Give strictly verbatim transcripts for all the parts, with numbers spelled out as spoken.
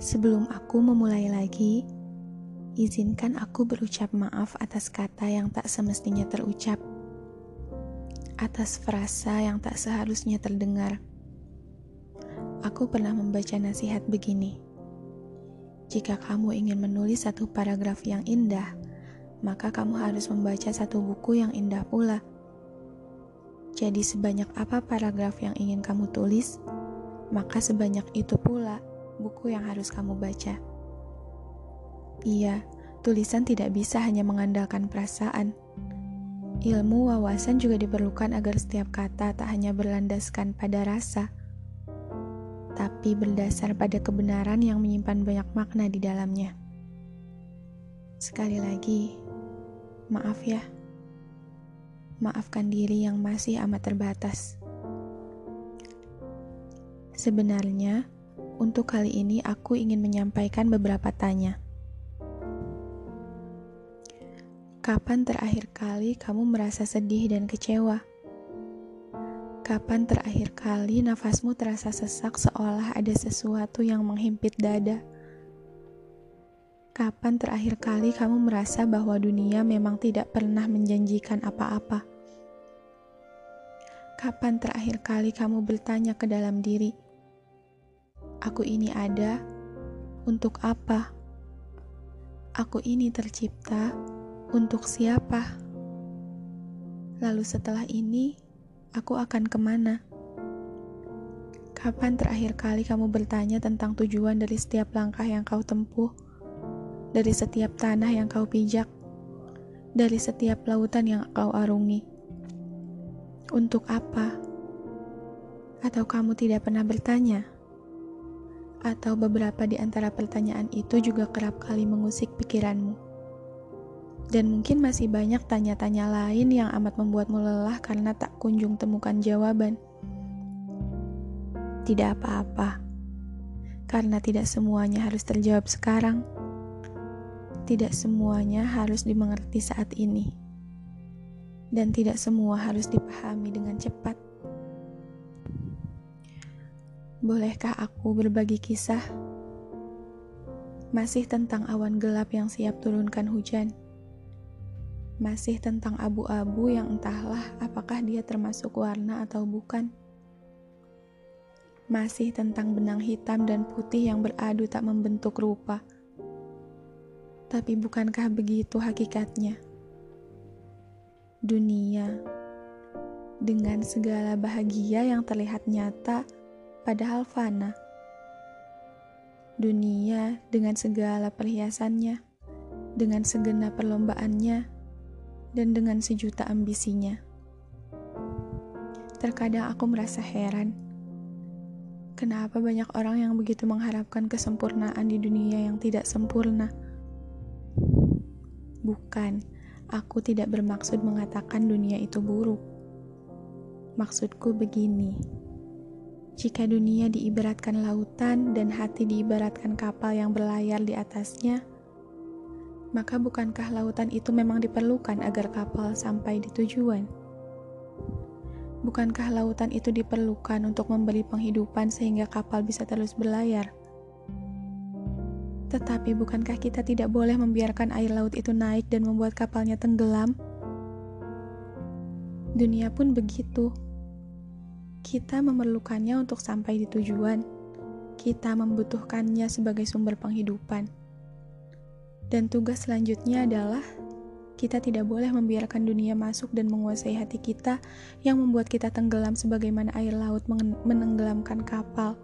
Sebelum aku memulai lagi, izinkan aku berucap maaf atas kata yang tak semestinya terucap, atas frasa yang tak seharusnya terdengar. Aku pernah membaca nasihat begini: jika kamu ingin menulis satu paragraf yang indah, maka kamu harus membaca satu buku yang indah pula. Jadi sebanyak apa paragraf yang ingin kamu tulis, maka sebanyak itu pula buku yang harus kamu baca. Iya, tulisan tidak bisa hanya mengandalkan perasaan. Ilmu wawasan juga diperlukan agar setiap kata tak hanya berlandaskan pada rasa, tapi berdasar pada kebenaran yang menyimpan banyak makna di dalamnya. Sekali lagi, maaf ya. Maafkan diri yang masih amat terbatas. Sebenarnya, untuk kali ini aku ingin menyampaikan beberapa tanya. Kapan terakhir kali kamu merasa sedih dan kecewa? Kapan terakhir kali nafasmu terasa sesak seolah ada sesuatu yang menghimpit dada? Kapan terakhir kali kamu merasa bahwa dunia memang tidak pernah menjanjikan apa-apa? Kapan terakhir kali kamu bertanya ke dalam diri, aku ini ada untuk apa? Aku ini tercipta untuk siapa? Lalu setelah ini, aku akan kemana? Kapan terakhir kali kamu bertanya tentang tujuan dari setiap langkah yang kau tempuh, dari setiap tanah yang kau pijak, dari setiap lautan yang kau arungi? Untuk apa? Atau kamu tidak pernah bertanya? Atau beberapa di antara pertanyaan itu juga kerap kali mengusik pikiranmu. Dan mungkin masih banyak tanya-tanya lain yang amat membuatmu lelah karena tak kunjung temukan jawaban. Tidak apa-apa, karena tidak semuanya harus terjawab sekarang. Tidak semuanya harus dimengerti saat ini. Dan tidak semua harus dipahami dengan cepat. Bolehkah aku berbagi kisah? Masih tentang awan gelap yang siap turunkan hujan. Masih tentang abu-abu yang entahlah apakah dia termasuk warna atau bukan. Masih tentang benang hitam dan putih yang beradu tak membentuk rupa. Tapi bukankah begitu hakikatnya? Dunia, dengan segala bahagia yang terlihat nyata, padahal fana. Dunia dengan segala perhiasannya, dengan segenap perlombaannya, dan dengan sejuta ambisinya. Terkadang aku merasa heran, kenapa banyak orang yang begitu mengharapkan kesempurnaan di dunia yang tidak sempurna. Bukan, aku tidak bermaksud mengatakan dunia itu buruk. Maksudku begini. Jika dunia diibaratkan lautan dan hati diibaratkan kapal yang berlayar di atasnya, maka bukankah lautan itu memang diperlukan agar kapal sampai di tujuan? Bukankah lautan itu diperlukan untuk memberi penghidupan sehingga kapal bisa terus berlayar? Tetapi bukankah kita tidak boleh membiarkan air laut itu naik dan membuat kapalnya tenggelam? Dunia pun begitu. Kita memerlukannya untuk sampai di tujuan. Kita membutuhkannya sebagai sumber penghidupan. Dan tugas selanjutnya adalah kita tidak boleh membiarkan dunia masuk dan menguasai hati kita yang membuat kita tenggelam sebagaimana air laut menenggelamkan kapal.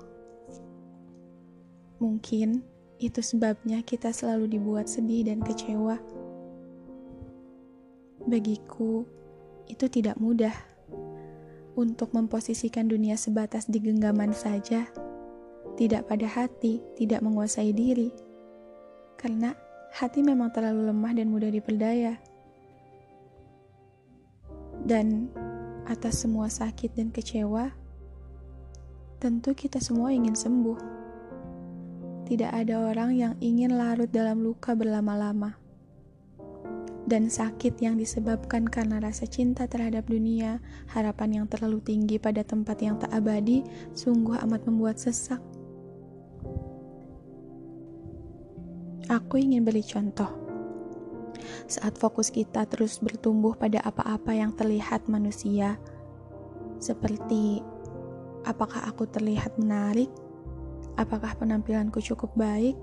Mungkin itu sebabnya kita selalu dibuat sedih dan kecewa. Bagiku, itu tidak mudah. Untuk memposisikan dunia sebatas di genggaman saja, tidak pada hati, tidak menguasai diri. Karena hati memang terlalu lemah dan mudah diperdaya. Dan atas semua sakit dan kecewa, tentu kita semua ingin sembuh. Tidak ada orang yang ingin larut dalam luka berlama-lama. Dan sakit yang disebabkan karena rasa cinta terhadap dunia, harapan yang terlalu tinggi pada tempat yang tak abadi, sungguh amat membuat sesak. Aku ingin beri contoh. Saat fokus kita terus bertumbuh pada apa-apa yang terlihat manusia, seperti apakah aku terlihat menarik, apakah penampilanku cukup baik,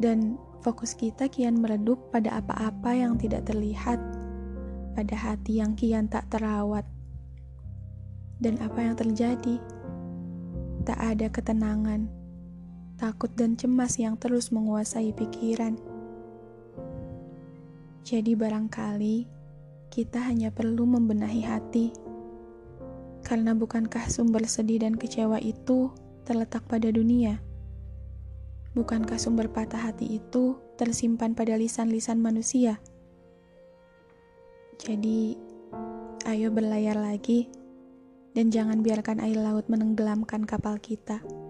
dan fokus kita kian meredup pada apa-apa yang tidak terlihat, pada hati yang kian tak terawat. Dan apa yang terjadi? Tak ada ketenangan, takut dan cemas yang terus menguasai pikiran. Jadi barangkali kita hanya perlu membenahi hati, karena bukankah sumber sedih dan kecewa itu terletak pada dunia? Bukankah sumber patah hati itu tersimpan pada lisan-lisan manusia? Jadi, ayo berlayar lagi, dan jangan biarkan air laut menenggelamkan kapal kita.